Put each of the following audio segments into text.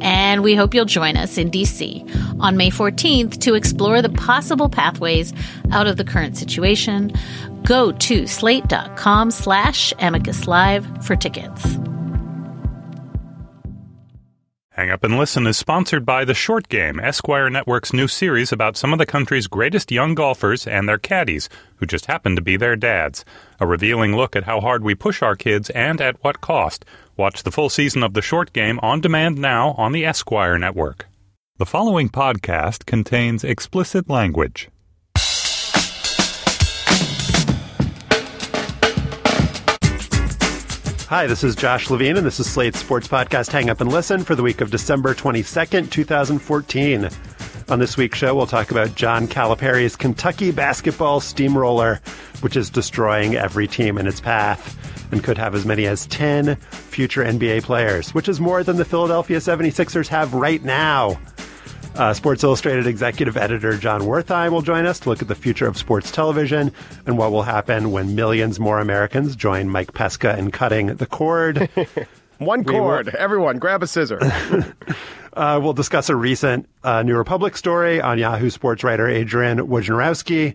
and we hope you'll join us in D.C. on May 14th to explore the possible pathways out of the current situation. Go to slate.com/amicus live for tickets. Hang Up and Listen is sponsored by The Short Game, Esquire Network's new series about some of the country's greatest young golfers and their caddies, who just happen to be their dads. A revealing look at how hard we push our kids and at what cost. Watch the full season of The Short Game on demand now on the Esquire Network. The following podcast contains explicit language. Hi, this is Josh Levine, and this is Slate's sports podcast, Hang Up and Listen, for the week of December 22nd, 2014. On this week's show, we'll talk about John Calipari's Kentucky basketball steamroller, which is destroying every team in its path and could have as many as 10 future NBA players, which is more than the Philadelphia 76ers have right now. Sports Illustrated executive editor John Wertheim will join us to look at the future of sports television and what will happen when millions more Americans join Mike Pesca in cutting the cord. One cord. Everyone, grab a scissor. We'll discuss a recent New Republic story on Yahoo Sports writer Adrian Wojnarowski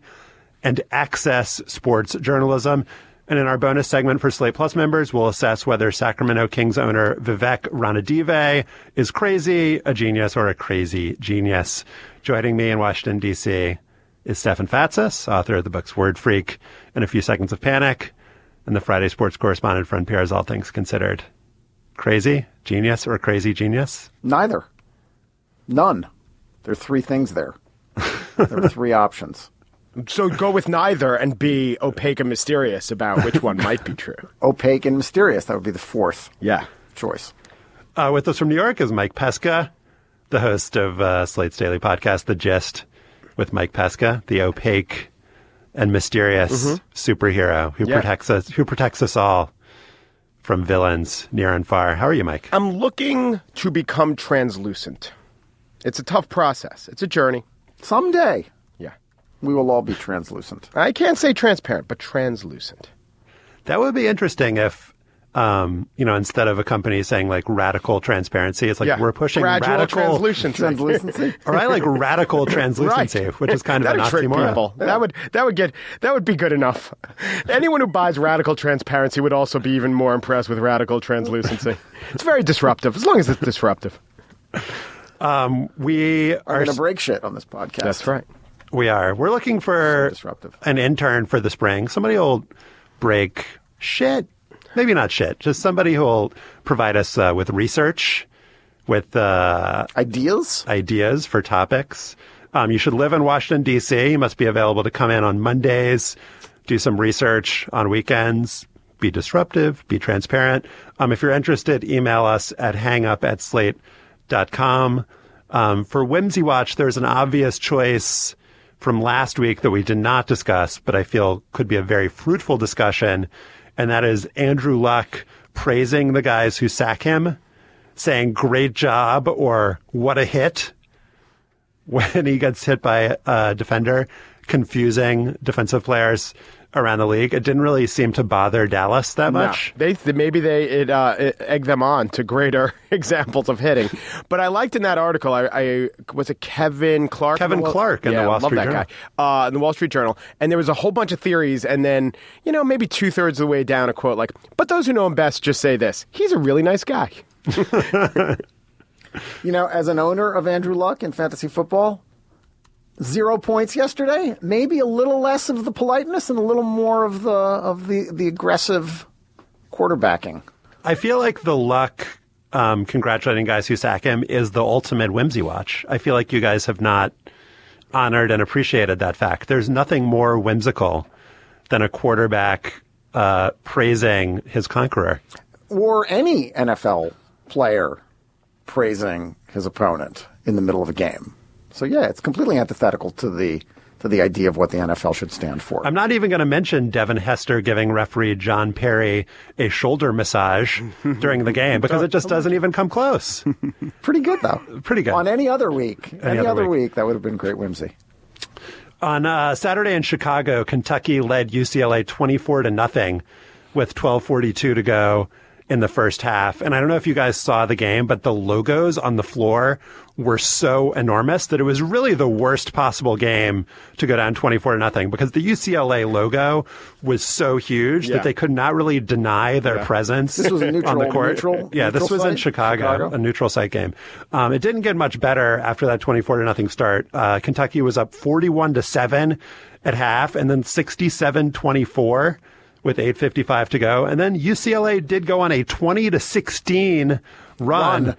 and Access sports journalism. And in our bonus segment for Slate Plus members, we'll assess whether Sacramento Kings owner Vivek Ranadive is crazy, a genius, or a crazy genius. Joining me in Washington, D.C. is Stefan Fatsis, author of the books Word Freak and A Few Seconds of Panic, and the Friday sports correspondent for NPR's All Things Considered. Crazy, genius, or crazy genius? Neither. None. There are three things there. There are three options. So go with neither and be opaque and mysterious about which one might be true. Opaque and mysterious. That would be the fourth choice. With us from New York is Mike Pesca, the host of Slate's daily podcast, The Gist, with Mike Pesca, the opaque and mysterious superhero who protects us all from villains near and far. How are you, Mike? I'm looking to become translucent. It's a tough process. It's a journey. Someday. We will all be translucent. I can't say transparent, but translucent. That would be interesting if, instead of a company saying like radical transparency, it's like we're pushing radical translucency. Or I like radical translucency, which is kind of an oxymoron. That would be good enough. Anyone who buys radical transparency would also be even more impressed with radical translucency. It's very disruptive, as long as it's disruptive. We are going to break shit on this podcast. That's right. We are. We're looking for an intern for the spring. Somebody who'll break shit. Maybe not shit. Just somebody who'll provide us with research, with ideas for topics. You should live in Washington, D.C. You must be available to come in on Mondays, do some research on weekends, be disruptive, be transparent. If you're interested, email us at hangup@slate.com. For Whimsy Watch, there's an obvious choice from last week that we did not discuss, but I feel could be a very fruitful discussion, and that is Andrew Luck praising the guys who sack him, saying, great job, or what a hit, when he gets hit by a defender, confusing defensive players around the league. It didn't really seem to bother Dallas that much. No. Maybe it egged them on to greater examples of hitting. But I liked in that article, I was it Kevin Clark? Kevin Clark in the Wall Street Journal. Yeah, I love that guy. In the Wall Street Journal. And there was a whole bunch of theories, and then, you know, maybe two-thirds of the way down, a quote like, but those who know him best just say this, he's a really nice guy. You know, as an owner of Andrew Luck in fantasy football, 0 points yesterday. Maybe a little less of the politeness and a little more of the aggressive quarterbacking. I feel like the Luck congratulating guys who sack him is the ultimate whimsy watch. I feel like you guys have not honored and appreciated that fact. There's nothing more whimsical than a quarterback praising his conqueror. Or any NFL player praising his opponent in the middle of a game. So, yeah, it's completely antithetical to the idea of what the NFL should stand for. I'm not even going to mention Devin Hester giving referee John Perry a shoulder massage during the game because it just doesn't even come close. Pretty good, though. Pretty good. On any other week. Any other week, that would have been great whimsy. On Saturday in Chicago, Kentucky led UCLA 24-0 with 12:42 to go in the first half. And I don't know if you guys saw the game, but the logos on the floor were so enormous that it was really the worst possible game to go down 24-0 because the UCLA logo was so huge that they could not really deny their presence. This was a neutral, on the court. This was in Chicago, a neutral site game. It didn't get much better after that 24-0 start. Kentucky was up 41-7 at half and then 67-24. With 8:55 to go. And then UCLA did go on a 20-16 run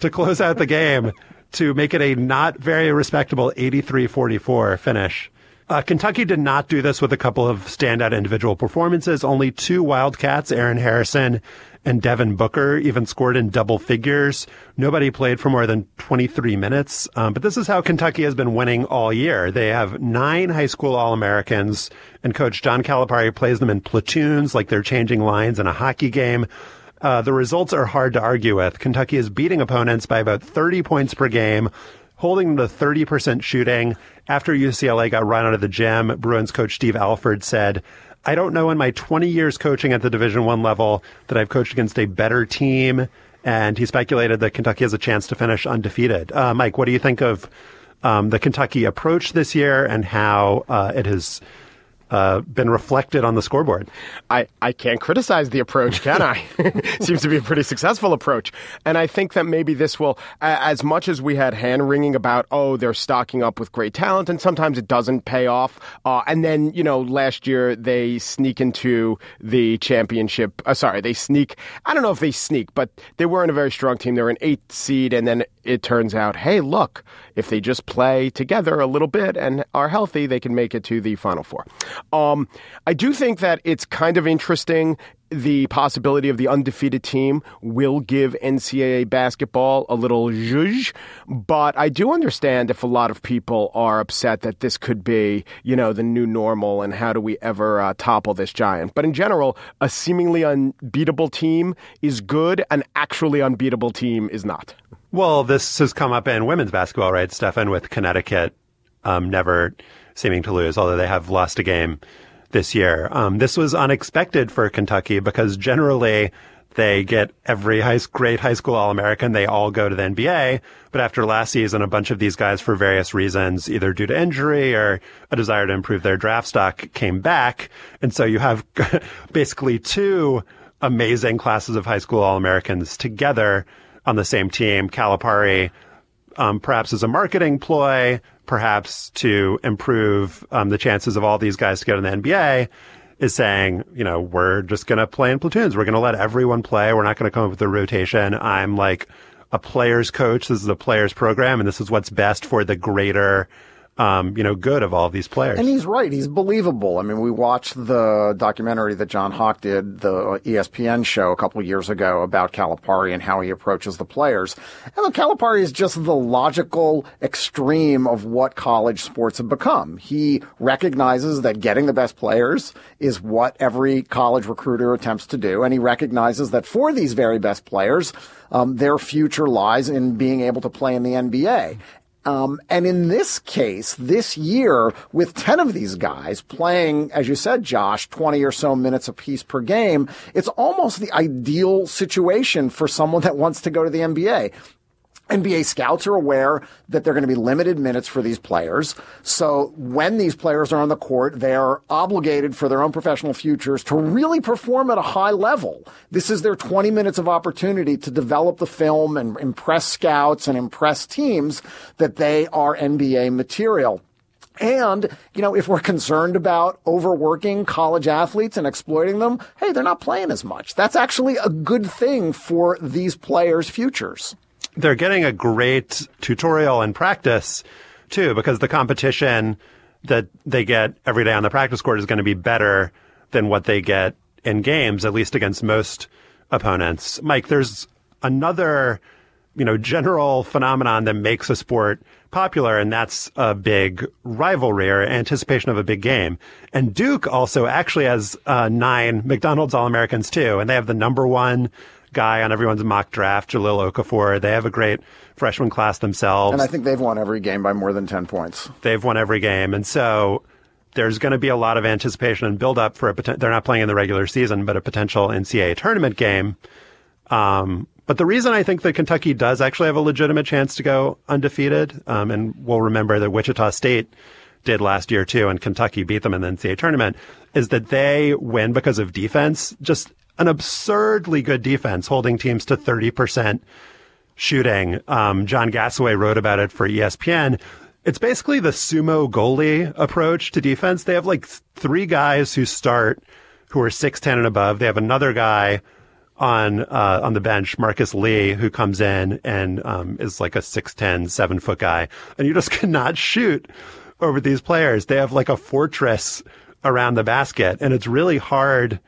to close out the game to make it a not very respectable 83-44 finish. Kentucky did not do this with a couple of standout individual performances. Only two Wildcats, Aaron Harrison and Devin Booker, even scored in double figures. Nobody played for more than 23 minutes. But this is how Kentucky has been winning all year. They have 9 high school All-Americans, and Coach John Calipari plays them in platoons like they're changing lines in a hockey game. The results are hard to argue with. Kentucky is beating opponents by about 30 points per game, holding the 30% shooting. After UCLA got run out of the gym, Bruins coach Steve Alford said, I don't know in my 20 years coaching at the Division I level that I've coached against a better team. And he speculated that Kentucky has a chance to finish undefeated. Mike, what do you think of the Kentucky approach this year and how it has been reflected on the scoreboard? I can't criticize the approach, can I? Seems to be a pretty successful approach. And I think that maybe this will, as much as we had hand-wringing about, they're stocking up with great talent, and sometimes it doesn't pay off. And then, you know, last year they sneak into the championship. I don't know if they sneak, but they weren't a very strong team. They were an 8th seed, and then it turns out, hey, look, if they just play together a little bit and are healthy, they can make it to the Final Four. I do think that it's kind of interesting. The possibility of the undefeated team will give NCAA basketball a little zhuzh, but I do understand if a lot of people are upset that this could be, you know, the new normal and how do we ever topple this giant. But in general, a seemingly unbeatable team is good. An actually unbeatable team is not. Well, this has come up in women's basketball, right, Stefan, with Connecticut never seeming to lose, although they have lost a game this year. This was unexpected for Kentucky because generally they get every great high school All-American. They all go to the NBA. But after last season, a bunch of these guys, for various reasons, either due to injury or a desire to improve their draft stock, came back. And so you have basically two amazing classes of high school All-Americans together on the same team. Calipari, perhaps as a marketing ploy, perhaps to improve the chances of all these guys to get in the NBA, is saying, you know, we're just going to play in platoons. We're going to let everyone play. We're not going to come up with a rotation. I'm like a player's coach. This is a player's program, and this is what's best for the greater good of all these players. And he's right. He's believable. I mean, we watched the documentary that John Hawk did, the ESPN show a couple years ago about Calipari and how he approaches the players. And look, Calipari is just the logical extreme of what college sports have become. He recognizes that getting the best players is what every college recruiter attempts to do. And he recognizes that for these very best players, their future lies in being able to play in the NBA. And in this case, this year, with 10 of these guys playing, as you said, Josh, 20 or so minutes apiece per game, it's almost the ideal situation for someone that wants to go to the NBA. NBA scouts are aware that they're going to be limited minutes for these players. So when these players are on the court, they are obligated for their own professional futures to really perform at a high level. This is their 20 minutes of opportunity to develop the film and impress scouts and impress teams that they are NBA material. And, if we're concerned about overworking college athletes and exploiting them, hey, they're not playing as much. That's actually a good thing for these players' futures. They're getting a great tutorial and practice, too, because the competition that they get every day on the practice court is going to be better than what they get in games, at least against most opponents. Mike, there's another, general phenomenon that makes a sport popular, and that's a big rivalry or anticipation of a big game. And Duke also actually has 9 McDonald's All-Americans, too, and they have the number one guy on everyone's mock draft, Jahlil Okafor. They have a great freshman class themselves. And I think they've won every game by more than 10 points. They've won every game. And so there's going to be a lot of anticipation and build-up for they're not playing in the regular season, but a potential NCAA tournament game. But the reason I think that Kentucky does actually have a legitimate chance to go undefeated, and we'll remember that Wichita State did last year too, and Kentucky beat them in the NCAA tournament, is that they win because of defense, just an absurdly good defense, holding teams to 30% shooting. John Gasaway wrote about it for ESPN. It's basically the sumo goalie approach to defense. They have like 3 guys who start who are 6'10" and above. They have another guy on the bench, Marcus Lee, who comes in and is like a 6'10", 7-foot guy. And you just cannot shoot over these players. They have like a fortress around the basket, and it's really hard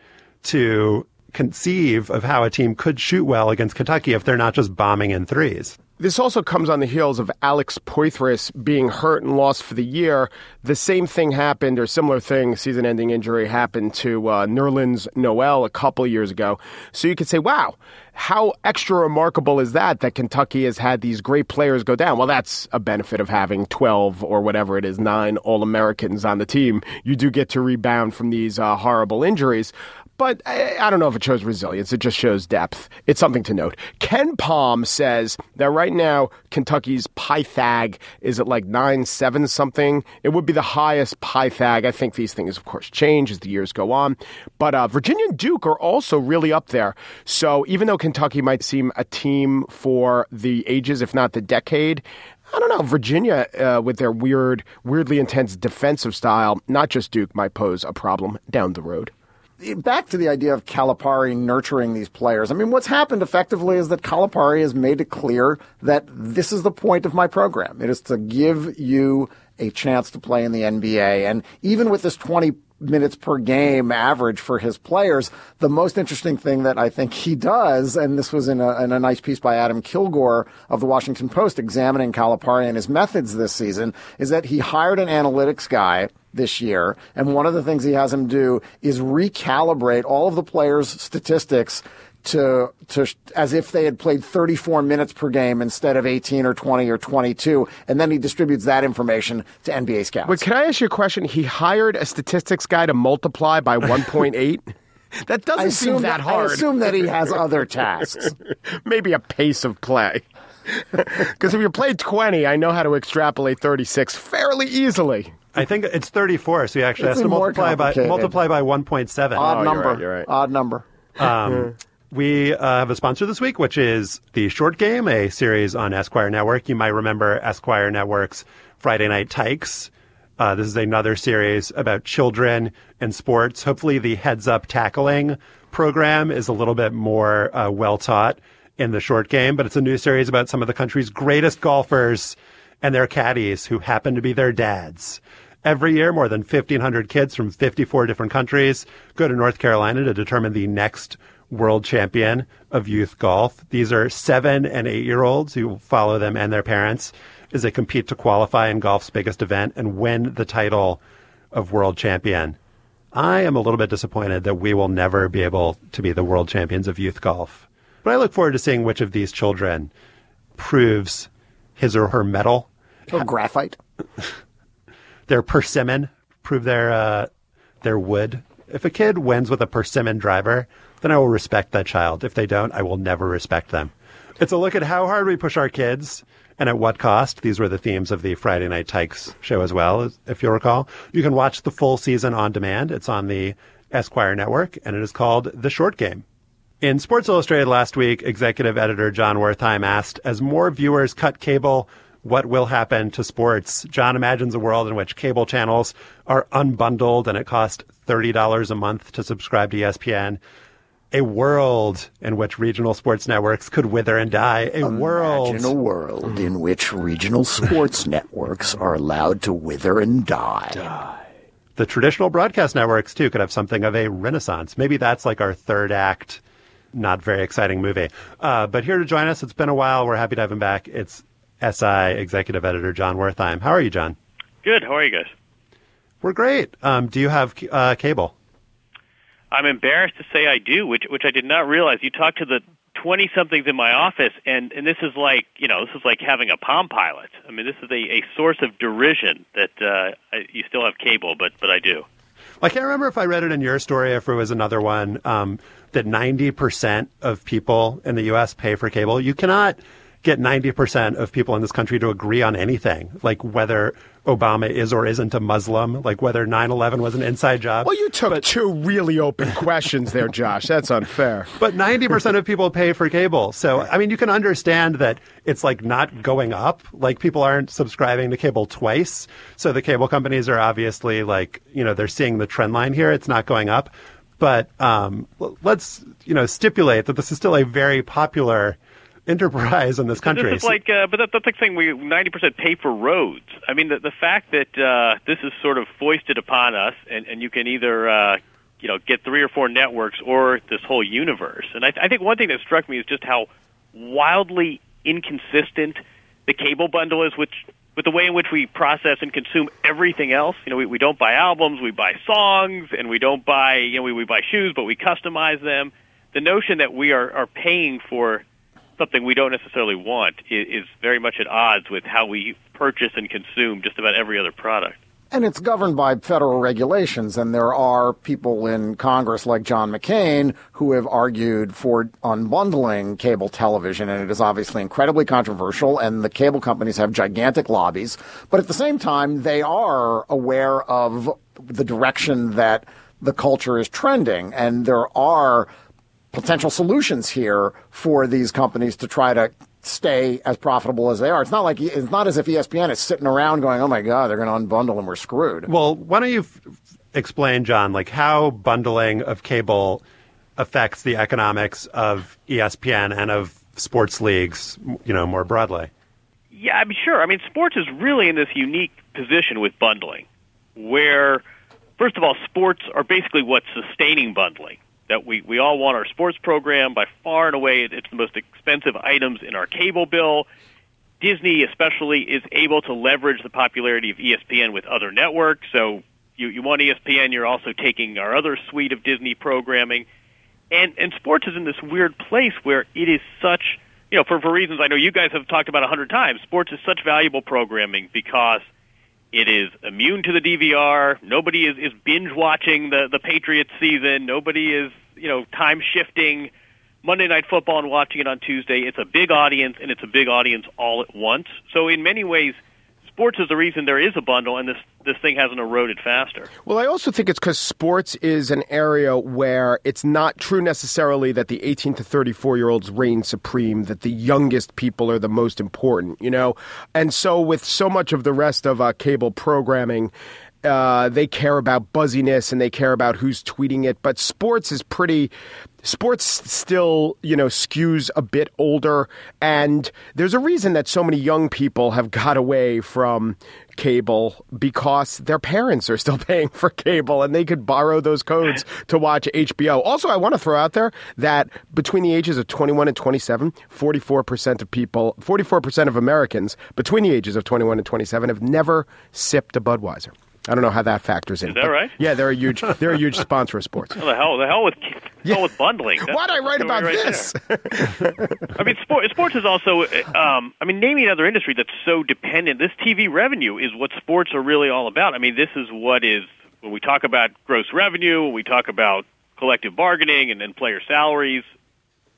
to conceive of how a team could shoot well against Kentucky if they're not just bombing in threes. This also comes on the heels of Alex Poitras being hurt and lost for the year. The same thing happened, or similar thing, season-ending injury happened to Nerlens Noel a couple years ago. So you could say, wow, how extra remarkable is that Kentucky has had these great players go down? Well, that's a benefit of having 12 or whatever it is, 9 All-Americans on the team. You do get to rebound from these horrible injuries. But I don't know if it shows resilience. It just shows depth. It's something to note. Ken Palm says that right now Kentucky's Pythag is at like 9.7 something. It would be the highest Pythag. I think these things, of course, change as the years go on. But Virginia and Duke are also really up there. So even though Kentucky might seem a team for the ages, if not the decade, I don't know, Virginia, with their weirdly intense defensive style, not just Duke, might pose a problem down the road. Back to the idea of Calipari nurturing these players. I mean, what's happened effectively is that Calipari has made it clear that this is the point of my program. It is to give you a chance to play in the NBA. And even with this 20 minutes per game average for his players, the most interesting thing that I think he does, and this was in a nice piece by Adam Kilgore of the Washington Post examining Calipari and his methods this season, is that he hired an analytics guy this year, and one of the things he has him do is recalibrate all of the players' statistics to as if they had played 34 minutes per game instead of 18 or 20 or 22, and then he distributes that information to NBA scouts. But can I ask you a question? He hired a statistics guy to multiply by 1.8? That doesn't seem that hard. I assume that he has other tasks. Maybe a pace of play. Because if you play 20, I know how to extrapolate 36 fairly easily. I think it's 34, so he actually has to multiply by 1.7. Odd number. We have a sponsor this week, which is The Short Game, a series on Esquire Network. You might remember Esquire Network's Friday Night Tykes. This is another series about children and sports. Hopefully the heads-up tackling program is a little bit more well-taught in The Short Game, but it's a new series about some of the country's greatest golfers and their caddies who happen to be their dads. Every year, more than 1,500 kids from 54 different countries go to North Carolina to determine the next world champion of youth golf. These are 7- and 8-year-olds who follow them and their parents as they compete to qualify in golf's biggest event and win the title of world champion. I am a little bit disappointed that we will never be able to be the world champions of youth golf. But I look forward to seeing which of these children proves his or her mettle. Oh, graphite. Their persimmon, prove their wood. If a kid wins with a persimmon driver, then I will respect that child. If they don't, I will never respect them. It's a look at how hard we push our kids and at what cost. These were the themes of the Friday Night Tykes show as well, if you'll recall. You can watch the full season on demand. It's on the Esquire Network, and it is called The Short Game. In Sports Illustrated last week, executive editor John Wertheim asked, as more viewers cut cable, what will happen to sports? John imagines a world in which cable channels are unbundled and it costs $30 a month to subscribe to ESPN. A world in which regional sports networks could wither and die. Imagine a world in which regional sports networks are allowed to wither and die. The traditional broadcast networks, too, could have something of a renaissance. Maybe that's like our third act, not very exciting movie. But here to join us, it's been a while. We're happy to have him back. It's SI Executive Editor John Wertheim. How are you, John? Good. How are you guys? We're great. Do you have cable? I'm embarrassed to say I do, which I did not realize. You talked to the 20-somethings in my office, and this is like, you know, this is like having a Palm Pilot. I mean, this is a source of derision that you still have cable, but I do. Well, I can't remember if I read it in your story, if it was another one, that 90% of people in the U.S. pay for cable. You cannot get 90% of people in this country to agree on anything, like whether Obama is or isn't a Muslim, like whether 9/11 was an inside job. Well, you took two really open questions there, Josh. That's unfair. But 90% of people pay for cable. So, I mean, you can understand that it's like not going up. Like people aren't subscribing to cable twice. So the cable companies are obviously like, you know, they're seeing the trend line here. It's not going up. But let's, you know, stipulate that this is still a very popular enterprise in this country. This is like, but that's the thing. We 90% pay for roads. I mean, the fact that this is sort of foisted upon us, and you can either get 3 or 4 networks or this whole universe. And I think one thing that struck me is just how wildly inconsistent the cable bundle is, with the way in which we process and consume everything else. You know, we don't buy albums, we buy songs, and we don't buy we buy shoes, but we customize them. The notion that we are paying for something we don't necessarily want is very much at odds with how we purchase and consume just about every other product. And it's governed by federal regulations, and there are people in Congress like John McCain who have argued for unbundling cable television, and it is obviously incredibly controversial, and the cable companies have gigantic lobbies. But at the same time, they are aware of the direction that the culture is trending, and there are potential solutions here for these companies to try to stay as profitable as they are. It's not like, it's not as if ESPN is sitting around going, oh my God, they're going to unbundle and we're screwed. Well, why don't you explain, John, like how bundling of cable affects the economics of ESPN and of sports leagues, you know, more broadly? Yeah, I'm sure. I mean, sports is really in this unique position with bundling where, first of all, sports are basically what's sustaining bundling. That we all want our sports program. By far and away, it's the most expensive items in our cable bill. Disney especially is able to leverage the popularity of ESPN with other networks. So you want ESPN, you're also taking our other suite of Disney programming. And sports is in this weird place where it is such, you know, for reasons I know you guys have talked about 100 times, sports is such valuable programming because it is immune to the DVR. Nobody is binge-watching the Patriots season. Nobody is, you know, time-shifting Monday Night Football and watching it on Tuesday. It's a big audience, and it's a big audience all at once. So in many ways, sports is the reason there is a bundle, and this thing hasn't eroded faster. Well, I also think it's because sports is an area where it's not true necessarily that the 18 to 34-year-olds reign supreme, that the youngest people are the most important, you know? And so with so much of the rest of cable programming they care about buzziness and they care about who's tweeting it. But sports is pretty... Sports still, you know, skews a bit older, and there's a reason that so many young people have got away from cable because their parents are still paying for cable and they could borrow those codes to watch HBO. Also, I want to throw out there that between the ages of 21 and 27, 44% of people, 44% of Americans between the ages of 21 and 27 have never sipped a Budweiser. I don't know how that factors in. Is that right? Yeah, they're a huge sponsor of sports. Well, the hell with bundling. Why'd I write about this? I mean, sports is also, I mean, naming another industry that's so dependent. This TV revenue is what sports are really all about. I mean, this is what is, when we talk about gross revenue, when we talk about collective bargaining and then player salaries,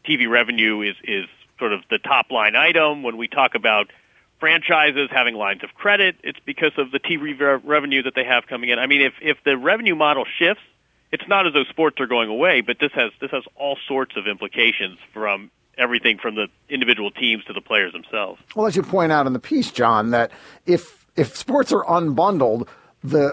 TV revenue is sort of the top line item. When we talk about franchises having lines of credit, it's because of the TV revenue that they have coming in. I mean, if the revenue model shifts, it's not as though sports are going away, but this has all sorts of implications from everything from the individual teams to the players themselves. Well, as you point out in the piece, John, that if sports are unbundled, the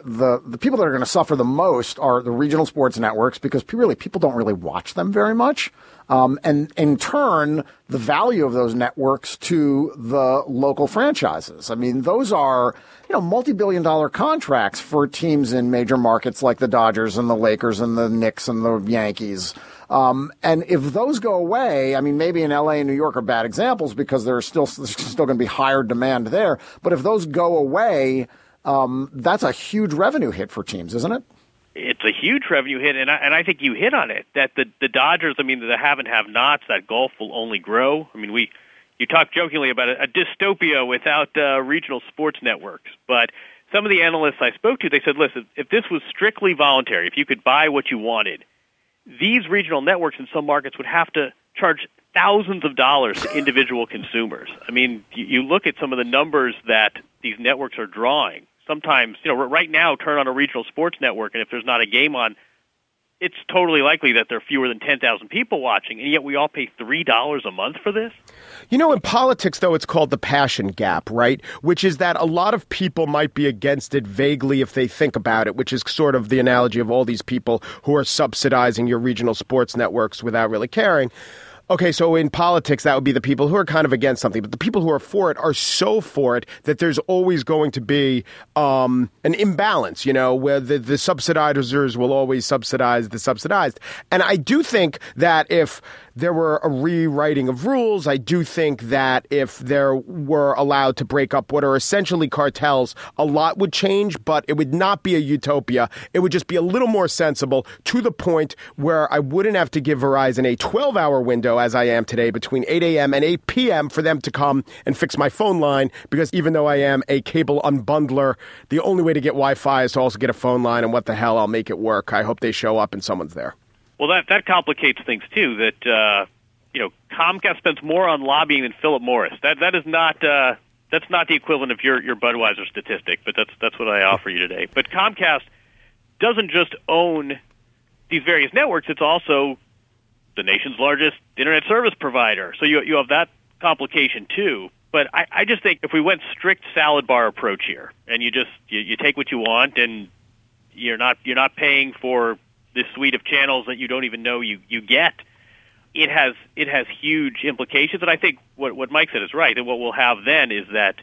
people that are going to suffer the most are the regional sports networks because people don't really watch them very much. And in turn, the value of those networks to the local franchises. I mean, those are, you know, multi-billion-dollar contracts for teams in major markets like the Dodgers and the Lakers and the Knicks and the Yankees. And if those go away, I mean, maybe in LA and New York are bad examples because there's still going to be higher demand there. But if those go away, that's a huge revenue hit for teams, isn't it? It's a huge revenue hit, and I think you hit on it, that the Dodgers, I mean, the have and have-nots, that golf will only grow. I mean, you talk jokingly about a dystopia without regional sports networks, but some of the analysts I spoke to, they said, listen, if this was strictly voluntary, if you could buy what you wanted, these regional networks in some markets would have to charge thousands of dollars to individual consumers. I mean, you look at some of the numbers that these networks are drawing. Sometimes, you know, right now, turn on a regional sports network, and if there's not a game on, it's totally likely that there are fewer than 10,000 people watching, and yet we all pay $3 a month for this? You know, in politics, though, it's called the passion gap, right? Which is that a lot of people might be against it vaguely if they think about it, which is sort of the analogy of all these people who are subsidizing your regional sports networks without really caring. Okay, so in politics, that would be the people who are kind of against something, but the people who are for it are so for it that there's always going to be an imbalance, you know, where the subsidizers will always subsidize the subsidized. And I do think that if there were a rewriting of rules, I do think that if there were allowed to break up what are essentially cartels, a lot would change, but it would not be a utopia. It would just be a little more sensible to the point where I wouldn't have to give Verizon a 12-hour window, as I am today, between 8 a.m. and 8 p.m. for them to come and fix my phone line, because even though I am a cable unbundler, the only way to get Wi-Fi is to also get a phone line, and what the hell, I'll make it work. I hope they show up and someone's there. Well, that complicates things, too, that, you know, Comcast spends more on lobbying than Philip Morris. That is not... that's not the equivalent of your Budweiser statistic, but that's what I offer you today. But Comcast doesn't just own these various networks, it's also the nation's largest internet service provider. So you have that complication, too. But I just think if we went strict salad bar approach here, and you take what you want, and you're not paying for this suite of channels that you don't even know you get, it has huge implications. And I think what Mike said is right. And what we'll have then is that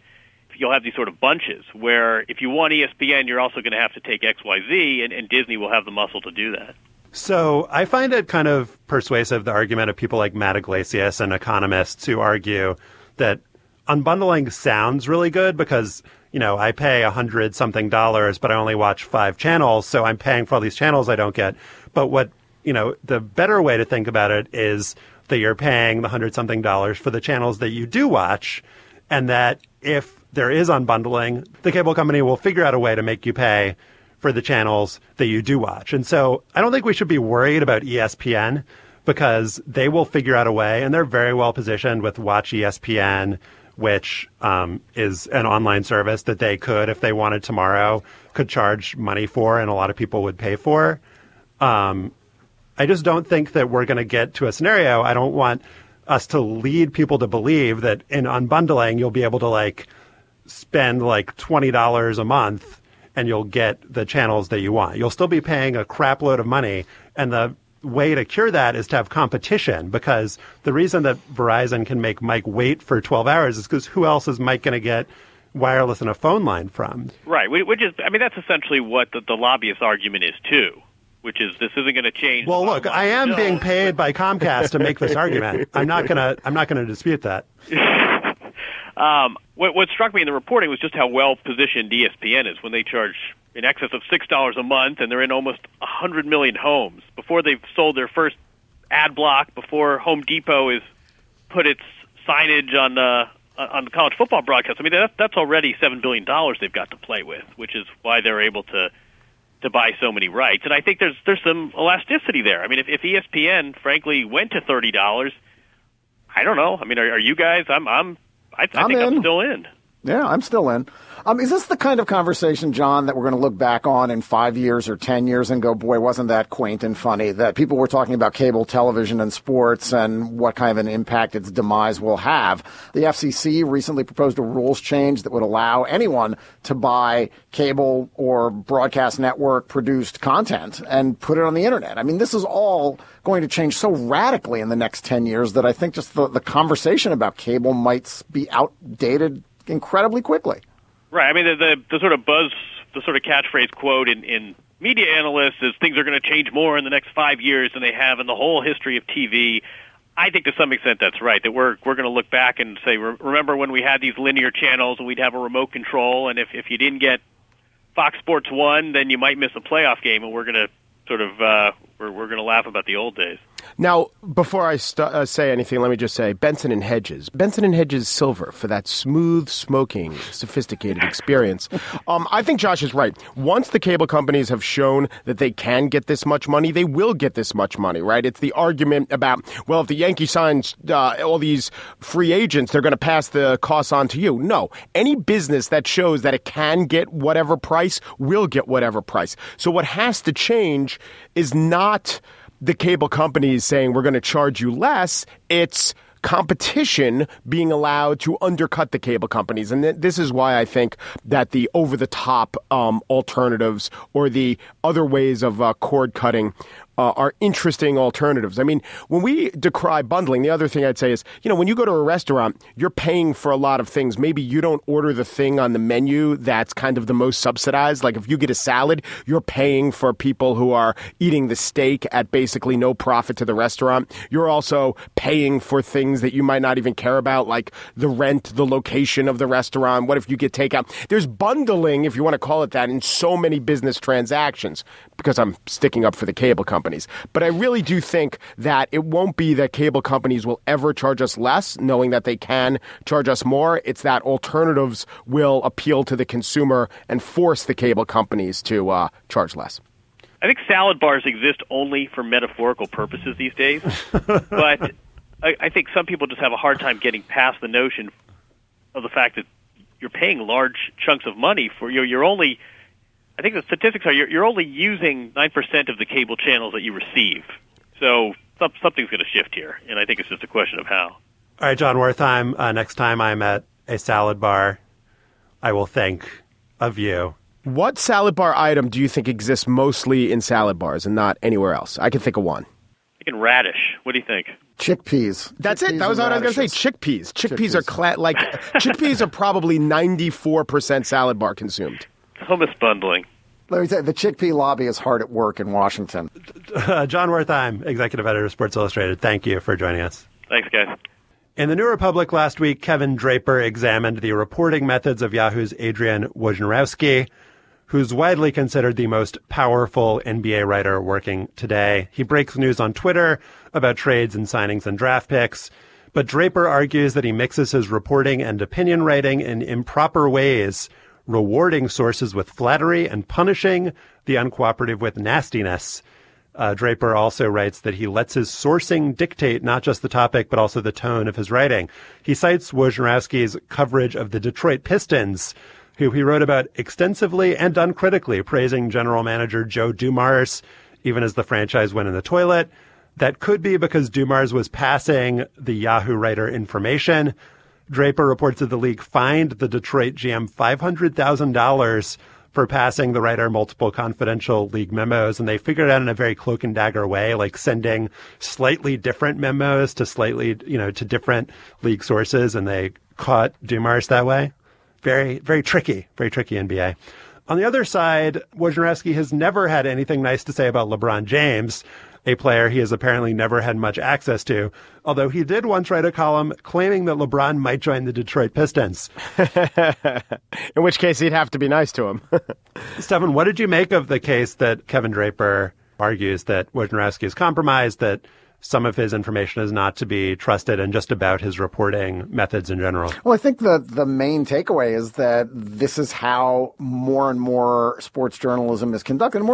you'll have these sort of bunches where if you want ESPN, you're also going to have to take XYZ, and Disney will have the muscle to do that. So I find it kind of persuasive, the argument of people like Matt Iglesias and economists who argue that unbundling sounds really good because, you know, I pay $100-something, but I only watch 5 channels, so I'm paying for all these channels I don't get. But what, you know, the better way to think about it is that you're paying the $100-something for the channels that you do watch, and that if there is unbundling, the cable company will figure out a way to make you pay for the channels that you do watch. And so I don't think we should be worried about ESPN because they will figure out a way, and they're very well positioned with Watch ESPN, which is an online service that they could, if they wanted tomorrow, could charge money for and a lot of people would pay for. I just don't think that we're going to get to a scenario. I don't want us to lead people to believe that in unbundling, you'll be able to like spend like $20 a month and you'll get the channels that you want. You'll still be paying a crap load of money, and the way to cure that is to have competition, because the reason that Verizon can make Mike wait for 12 hours is because who else is Mike going to get wireless and a phone line from? Right, which is, I mean, that's essentially what the lobbyist argument is, too, which is this isn't going to change. Well, look, I am being paid by Comcast to make this argument. I'm not going to dispute that. What struck me in the reporting was just how well-positioned ESPN is when they charge in excess of $6 a month, and they're in almost 100 million homes. Before they've sold their first ad block, before Home Depot has put its signage on the college football broadcast, I mean, that's already $7 billion they've got to play with, which is why they're able to buy so many rights. And I think there's some elasticity there. I mean, if ESPN, frankly, went to $30, I don't know. I mean, are you guys? I'm still in. Yeah, I'm still in. Is this the kind of conversation, John, that we're going to look back on in 5 years or 10 years and go, boy, wasn't that quaint and funny that people were talking about cable television and sports and what kind of an impact its demise will have? The FCC recently proposed a rules change that would allow anyone to buy cable or broadcast network produced content and put it on the internet. I mean, this is all going to change so radically in the next 10 years that I think just the conversation about cable might be outdated incredibly quickly. Right. I mean, the sort of buzz, the sort of catchphrase quote in media analysts is things are going to change more in the next 5 years than they have in the whole history of TV. I think to some extent that's right, that we're going to look back and say, remember when we had these linear channels and we'd have a remote control, and if you didn't get Fox Sports 1, then you might miss a playoff game, and we're going to sort of we're going to laugh about the old days. Now, before I say anything, let me just say Benson and Hedges. Benson and Hedges Silver for that smooth, smoking, sophisticated experience. I think Josh is right. Once the cable companies have shown that they can get this much money, they will get this much money, right? It's the argument about, well, if the Yankees signs all these free agents, they're going to pass the costs on to you. No. Any business that shows that it can get whatever price will get whatever price. So what has to change is not the cable companies saying we're going to charge you less. It's competition being allowed to undercut the cable companies. And this is why I think that the over-the-top alternatives or the other ways of cord cutting are interesting alternatives. I mean, when we decry bundling, the other thing I'd say is, you know, when you go to a restaurant, you're paying for a lot of things. Maybe you don't order the thing on the menu that's kind of the most subsidized. Like if you get a salad, you're paying for people who are eating the steak at basically no profit to the restaurant. You're also paying for things that you might not even care about, like the rent, the location of the restaurant. What if you get takeout? There's bundling, if you want to call it that, in so many business transactions, because I'm sticking up for the cable company. But I really do think that it won't be that cable companies will ever charge us less, knowing that they can charge us more. It's that alternatives will appeal to the consumer and force the cable companies to charge less. I think salad bars exist only for metaphorical purposes these days. But I think some people just have a hard time getting past the notion of the fact that you're paying large chunks of money for you're only... I think the statistics are you're only using 9% of the cable channels that you receive. So something's going to shift here, and I think it's just a question of how. All right, John Wertheim, next time I'm at a salad bar, I will think of you. What salad bar item do you think exists mostly in salad bars and not anywhere else? I can think of one. I can radish. What do you think? Chickpeas. That's it. That was what I was going to say. Chickpeas. Chickpeas are chickpeas are probably 94% salad bar consumed. Hummus bundling. Let me tell you, the chickpea lobby is hard at work in Washington. John Wertheim, executive editor of Sports Illustrated, thank you for joining us. Thanks, guys. In the New Republic last week, Kevin Draper examined the reporting methods of Yahoo's Adrian Wojnarowski, who's widely considered the most powerful NBA writer working today. He breaks news on Twitter about trades and signings and draft picks. But Draper argues that he mixes his reporting and opinion writing in improper ways, rewarding sources with flattery and punishing the uncooperative with nastiness. Draper also writes that he lets his sourcing dictate not just the topic, but also the tone of his writing. He cites Wojnarowski's coverage of the Detroit Pistons, who he wrote about extensively and uncritically, praising general manager Joe Dumars, even as the franchise went in the toilet. That could be because Dumars was passing the Yahoo writer information. Draper reports that the league fined the Detroit GM $500,000 for passing the writer multiple confidential league memos, and they figured it out in a very cloak and dagger way, like sending slightly different memos to slightly, to different league sources, and they caught Dumars that way. Very tricky NBA. On the other side, Wojnarowski has never had anything nice to say about LeBron James, a player he has apparently never had much access to, although he did once write a column claiming that LeBron might join the Detroit Pistons. In which case, he'd have to be nice to him. Stefan, what did you make of the case that Kevin Draper argues that Wojnarowski is compromised, that some of his information is not to be trusted, and just about his reporting methods in general? Well, I think the main takeaway is that this is how more and more sports journalism is conducted, this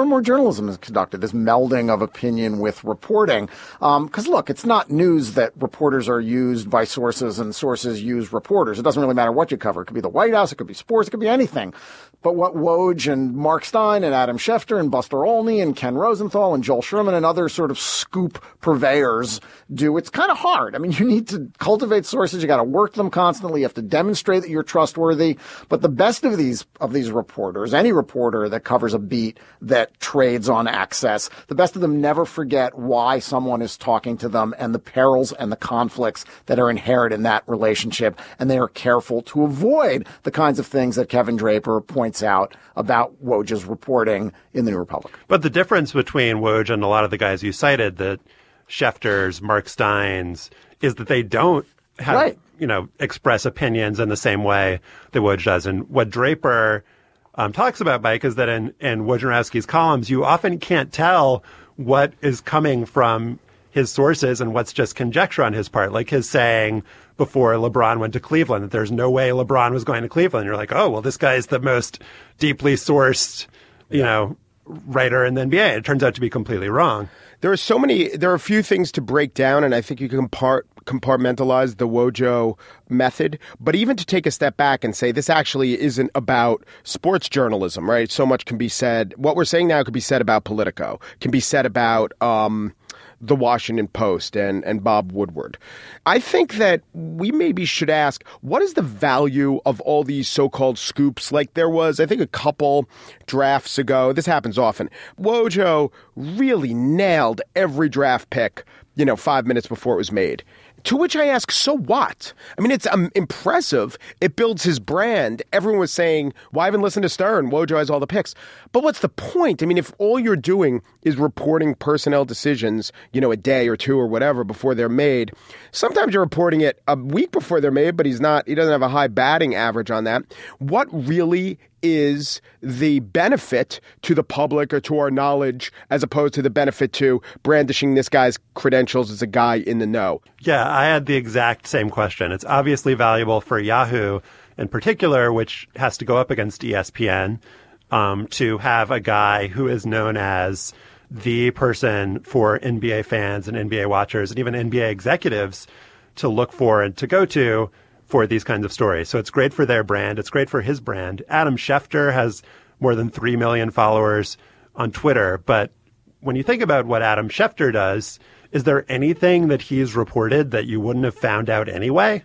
melding of opinion with reporting. Because, look, it's not news that reporters are used by sources and sources use reporters. It doesn't really matter what you cover. It could be the White House. It could be sports. It could be anything. But what Woj and Mark Stein and Adam Schefter and Buster Olney and Ken Rosenthal and Joel Sherman and other sort of scoop purveyors do, it's kind of hard. I mean, you need to cultivate sources. You got to work them constantly. You have to demonstrate that you're trustworthy. But the best of these reporters, any reporter that covers a beat that trades on access, the best of them never forget why someone is talking to them and the perils and the conflicts that are inherent in that relationship. And they are careful to avoid the kinds of things that Kevin Draper points out about Woj's reporting in the New Republic. But the difference between Woj and a lot of the guys you cited, the Schefters, Mark Steins, is that they don't have, express opinions in the same way that Woj does. And what Draper talks about, Mike, is that in Wojnarowski's columns, you often can't tell what is coming from his sources and what's just conjecture on his part, like his saying before LeBron went to Cleveland that there's no way LeBron was going to Cleveland. You're like, oh, well, this guy's the most deeply sourced, writer in the NBA. It turns out to be completely wrong. There are a few things to break down, and I think you can compartmentalize the Wojo method, but even to take a step back and say this actually isn't about sports journalism, right? So much can be said. What we're saying now could be said about Politico, can be said about The Washington Post and Bob Woodward. I think that we maybe should ask, what is the value of all these so-called scoops? Like there was, I think, a couple drafts ago. This happens often. Wojo really nailed every draft pick, 5 minutes before it was made. To which I ask, so what? I mean, it's impressive. It builds his brand. Everyone was saying, why even listen to Stern? Wojo has all the picks. But what's the point? I mean, if all you're doing is reporting personnel decisions, a day or two or whatever before they're made, sometimes you're reporting it a week before they're made, but he doesn't have a high batting average on that. What really is the benefit to the public or to our knowledge as opposed to the benefit to brandishing this guy's credentials as a guy in the know? Yeah, I had the exact same question. It's obviously valuable for Yahoo in particular, which has to go up against ESPN, to have a guy who is known as the person for NBA fans and NBA watchers and even NBA executives to look for and to go to for these kinds of stories. So it's great for their brand. It's great for his brand. Adam Schefter has more than 3 million followers on Twitter. But when you think about what Adam Schefter does, is there anything that he's reported that you wouldn't have found out anyway?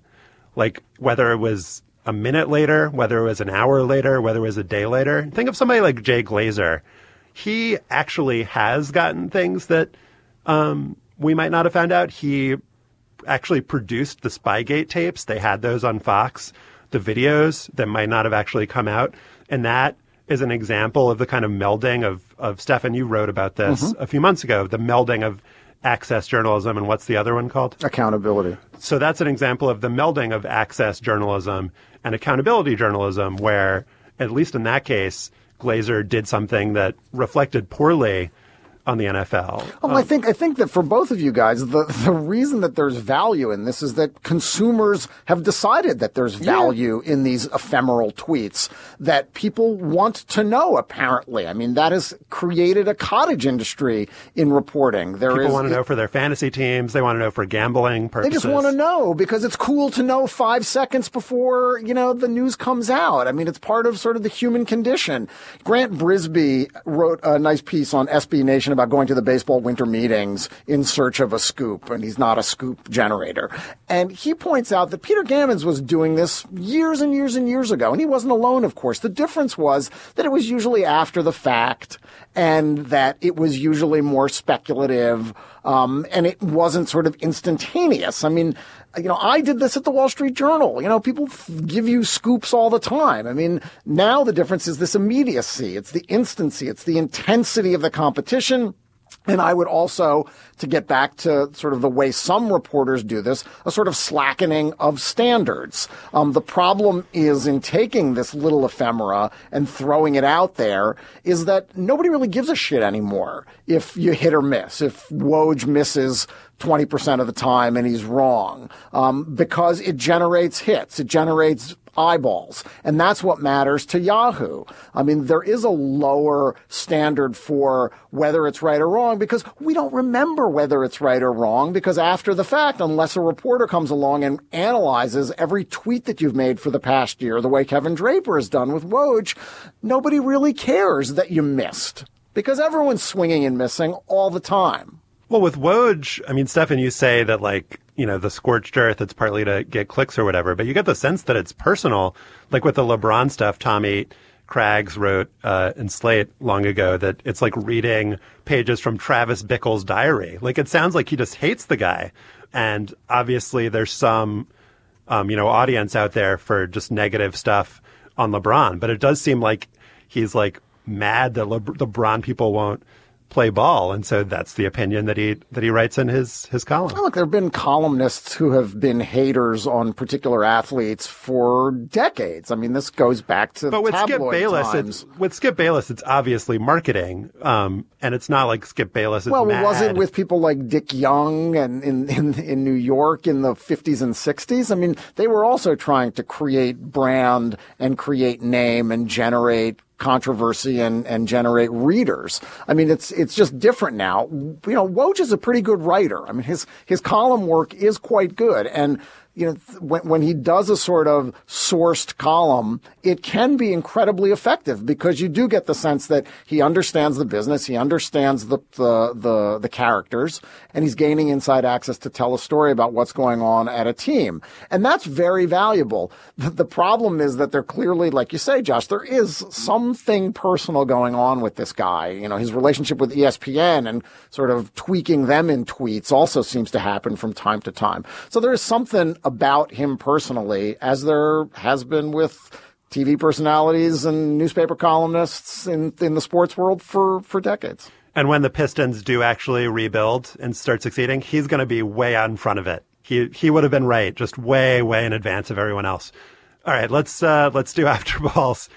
Like whether it was a minute later, whether it was an hour later, whether it was a day later. Think of somebody like Jay Glazer. He actually has gotten things that we might not have found out. He actually produced the Spygate tapes. They had those on Fox, the videos that might not have actually come out. And that is an example of the kind of melding of Stefan, you wrote about this a few months ago, the melding of access journalism and what's the other one called? Accountability. So that's an example of the melding of access journalism and accountability journalism, where at least in that case, Glazer did something that reflected poorly on the NFL. Well, I think that for both of you guys, the reason that there's value in this is that consumers have decided that there's value in these ephemeral tweets that people want to know, apparently. I mean, that has created a cottage industry in reporting. People want to know for their fantasy teams. They want to know for gambling purposes. They just want to know because it's cool to know 5 seconds before, the news comes out. I mean, it's part of sort of the human condition. Grant Brisby wrote a nice piece on SB Nation information about going to the baseball winter meetings in search of a scoop, and he's not a scoop generator. And he points out that Peter Gammons was doing this years and years and years ago, and he wasn't alone, of course. The difference was that it was usually after the fact, and that it was usually more speculative, and it wasn't sort of instantaneous. I mean, you know, I did this at the Wall Street Journal. You know, people give you scoops all the time. I mean, now the difference is this immediacy. It's the instancy. It's the intensity of the competition. And I would also, to get back to sort of the way some reporters do this, a sort of slackening of standards. The problem is in taking this little ephemera and throwing it out there is that nobody really gives a shit anymore if you hit or miss, if Woj misses 20% of the time and he's wrong, because it generates hits. It generates eyeballs. And that's what matters to Yahoo. I mean, there is a lower standard for whether it's right or wrong because we don't remember whether it's right or wrong because after the fact, unless a reporter comes along and analyzes every tweet that you've made for the past year, the way Kevin Draper has done with Woj, nobody really cares that you missed because everyone's swinging and missing all the time. Well, with Woj, I mean, Stefan, you say that, like, you know, the scorched earth, it's partly to get clicks or whatever, but you get the sense that it's personal. Like with the LeBron stuff, Tommy Craggs wrote in Slate long ago that it's like reading pages from Travis Bickle's diary. Like, it sounds like he just hates the guy. And obviously there's some, you know, audience out there for just negative stuff on LeBron. But it does seem like he's, like, mad that LeBron people won't play ball, and so that's the opinion that he writes in his column. Well, look, there have been columnists who have been haters on particular athletes for decades. I mean, this goes back to tabloid times. But with Skip Bayless, it's obviously marketing, and it's not like Skip Bayless is mad. Well, was it with people like Dick Young and in New York in the 50s and 60s? I mean, they were also trying to create brand and create name and generate controversy and generate readers. I mean, it's just different now. You know, Woj is a pretty good writer. I mean, his column work is quite good. And, you know, when he does a sort of sourced column, it can be incredibly effective because you do get the sense that he understands the business, he understands the characters, and he's gaining inside access to tell a story about what's going on at a team. And that's very valuable. The problem is that they're clearly, like you say, Josh, there is something personal going on with this guy. You know, his relationship with ESPN and sort of tweaking them in tweets also seems to happen from time to time. So there is something about him personally, as there has been with TV personalities and newspaper columnists in the sports world for decades. And when the Pistons do actually rebuild and start succeeding, he's going to be way out in front of it. He would have been right, just way, way in advance of everyone else. All right, let's do After Balls.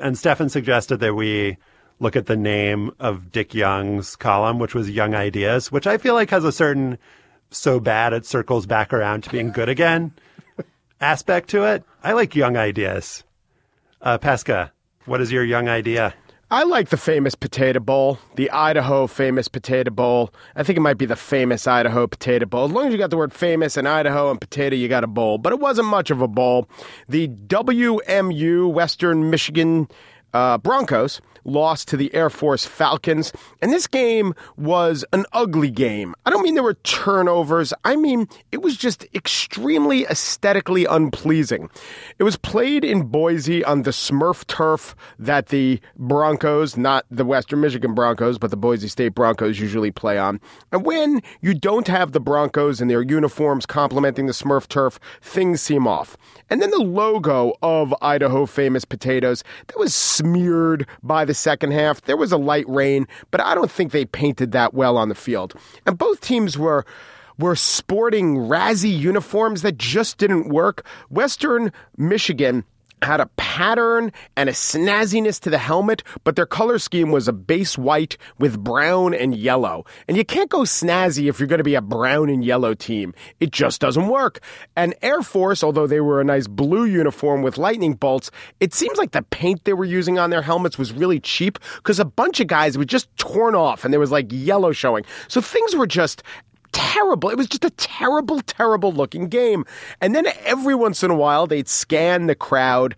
And Stefan suggested that we look at the name of Dick Young's column, which was Young Ideas, which I feel like has a certain so bad it circles back around to being good again aspect to it. I like Young Ideas. Pesca, what is your young idea? I like the famous potato bowl, the Idaho famous potato bowl. I think it might be the famous Idaho potato bowl. As long as you got the word famous in Idaho and potato, you got a bowl. But it wasn't much of a bowl. The WMU, Western Michigan Broncos, lost to the Air Force Falcons, and this game was an ugly game. I don't mean there were turnovers. I mean, it was just extremely aesthetically unpleasing. It was played in Boise on the Smurf turf that the Broncos, not the Western Michigan Broncos, but the Boise State Broncos usually play on. And when you don't have the Broncos in their uniforms complementing the Smurf turf, things seem off. And then the logo of Idaho Famous Potatoes, that was smeared by the second half. There was a light rain, but I don't think they painted that well on the field. And both teams were sporting Razzie uniforms that just didn't work. Western Michigan had a pattern and a snazziness to the helmet, but their color scheme was a base white with brown and yellow. And you can't go snazzy if you're going to be a brown and yellow team. It just doesn't work. And Air Force, although they were a nice blue uniform with lightning bolts, it seems like the paint they were using on their helmets was really cheap because a bunch of guys were just torn off and there was like yellow showing. So things were just terrible. It was just a terrible, terrible looking game. And then every once in a while, they'd scan the crowd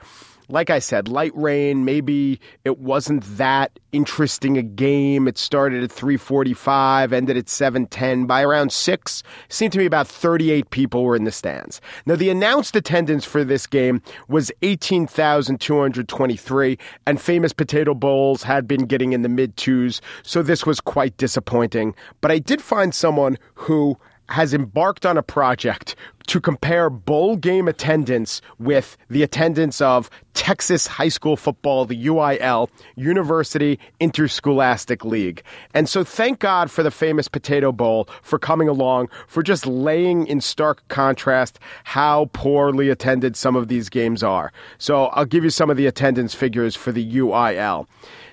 like I said, light rain. Maybe it wasn't that interesting a game. It started at 3:45, ended at 7:10. By around 6, it seemed to me about 38 people were in the stands. Now, the announced attendance for this game was 18,223, and Famous Potato Bowls had been getting in the mid-2s, so this was quite disappointing. But I did find someone who has embarked on a project to compare bowl game attendance with the attendance of Texas high school football, the UIL, University Interscholastic League. And so thank God for the Famous Potato Bowl for coming along, for just laying in stark contrast how poorly attended some of these games are. So I'll give you some of the attendance figures for the UIL.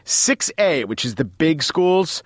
6A, which is the big schools,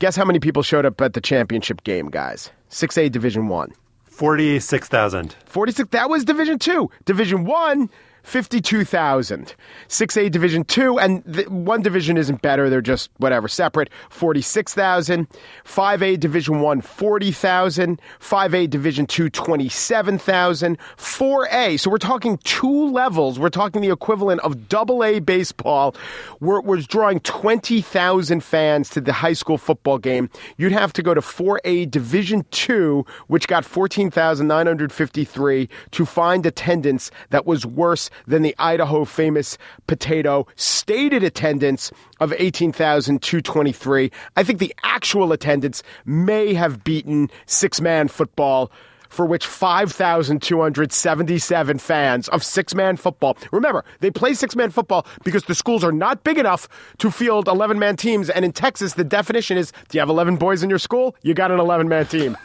guess how many people showed up at the championship game, guys? 6A Division I. 46,000. 46, that was Division II. Division I, 52,000. 6A Division II, and one division isn't better, they're just whatever, separate, 46,000. 5A Division I, 40,000. 5A Division II, 27,000. 4A, so we're talking two levels, we're talking the equivalent of AA baseball. We're drawing 20,000 fans to the high school football game. You'd have to go to 4A Division II, which got 14,953, to find attendance that was worse than the Idaho Famous Potato stated attendance of 18,223. I think the actual attendance may have beaten six-man football, for which 5,277 fans of six-man football. Remember, they play six-man football because the schools are not big enough to field 11-man teams. And in Texas, the definition is, do you have 11 boys in your school? You got an 11-man team.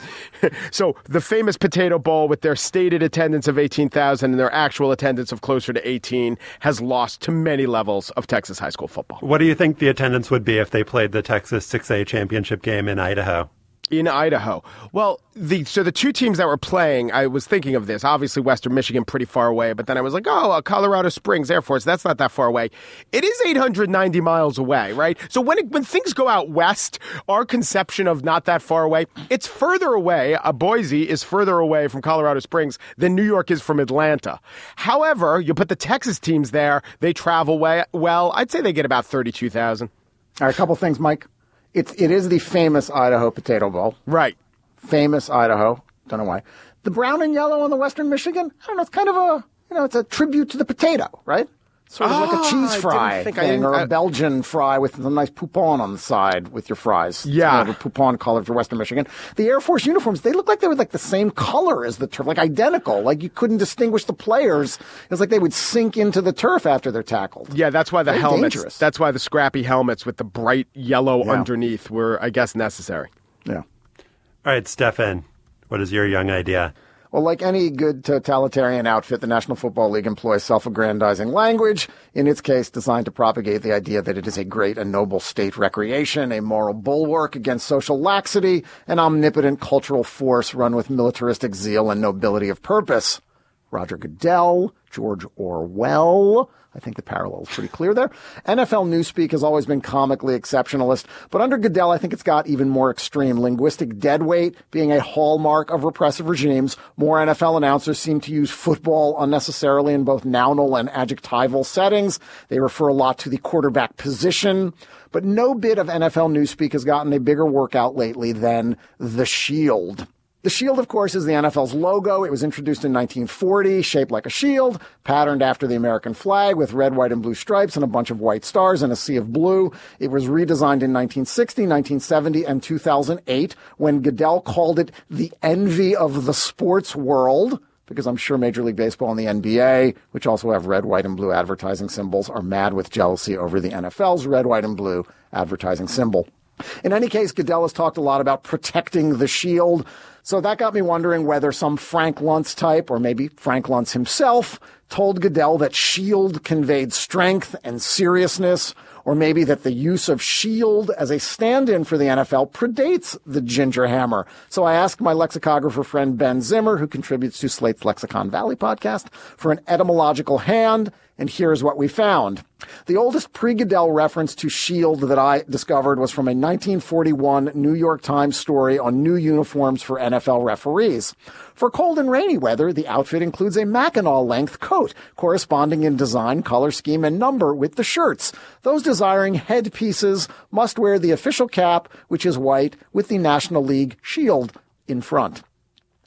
So the Famous Potato Bowl, with their stated attendance of 18,000 and their actual attendance of closer to 18, has lost to many levels of Texas high school football. What do you think the attendance would be if they played the Texas 6A championship game in Idaho? In Idaho. Well, the two teams that were playing, I was thinking of this. Obviously, Western Michigan pretty far away, but then I was like, Colorado Springs Air Force, that's not that far away. It is 890 miles away, right? So when things go out west, our conception of not that far away, it's further away. Boise is further away from Colorado Springs than New York is from Atlanta. However, you put the Texas teams there, they travel way well. I'd say they get about 32,000. All right, a couple things, Mike. It is the Famous Idaho Potato Bowl. Right. Famous Idaho. Don't know why. The brown and yellow on the Western Michigan, I don't know, it's kind of a, it's a tribute to the potato, right? Sort of like a cheese fry thing, or a Belgian fry with some nice poupon on the side with your fries. Yeah. It's a poupon color for Western Michigan. The Air Force uniforms, they looked like they were like the same color as the turf, like identical. Like you couldn't distinguish the players. It was like they would sink into the turf after they're tackled. Yeah, that's why the helmets, dangerous. That's why the scrappy helmets with the bright yellow underneath were, I guess, necessary. Yeah. All right, Stefan, what is your young idea? Well, like any good totalitarian outfit, the National Football League employs self-aggrandizing language, in its case designed to propagate the idea that it is a great and noble state recreation, a moral bulwark against social laxity, an omnipotent cultural force run with militaristic zeal and nobility of purpose. Roger Goodell, George Orwell. I think the parallel is pretty clear there. NFL Newspeak has always been comically exceptionalist, but under Goodell, I think it's got even more extreme. Linguistic deadweight being a hallmark of repressive regimes, more NFL announcers seem to use football unnecessarily in both nounal and adjectival settings. They refer a lot to the quarterback position. But no bit of NFL Newspeak has gotten a bigger workout lately than the shield. The shield, of course, is the NFL's logo. It was introduced in 1940, shaped like a shield, patterned after the American flag with red, white, and blue stripes and a bunch of white stars and a sea of blue. It was redesigned in 1960, 1970, and 2008 when Goodell called it the envy of the sports world, because I'm sure Major League Baseball and the NBA, which also have red, white, and blue advertising symbols, are mad with jealousy over the NFL's red, white, and blue advertising symbol. In any case, Goodell has talked a lot about protecting the shield. So that got me wondering whether some Frank Luntz type, or maybe Frank Luntz himself, told Goodell that shield conveyed strength and seriousness, or maybe that the use of shield as a stand-in for the NFL predates the ginger hammer. So I asked my lexicographer friend Ben Zimmer, who contributes to Slate's Lexicon Valley podcast, for an etymological hand. and here's what we found. The oldest pre-Goodell reference to Shield that I discovered was from a 1941 New York Times story on new uniforms for NFL referees. For cold and rainy weather, the outfit includes a Mackinac-length coat, corresponding in design, color scheme, and number with the shirts. Those desiring headpieces must wear the official cap, which is white, with the National League Shield in front.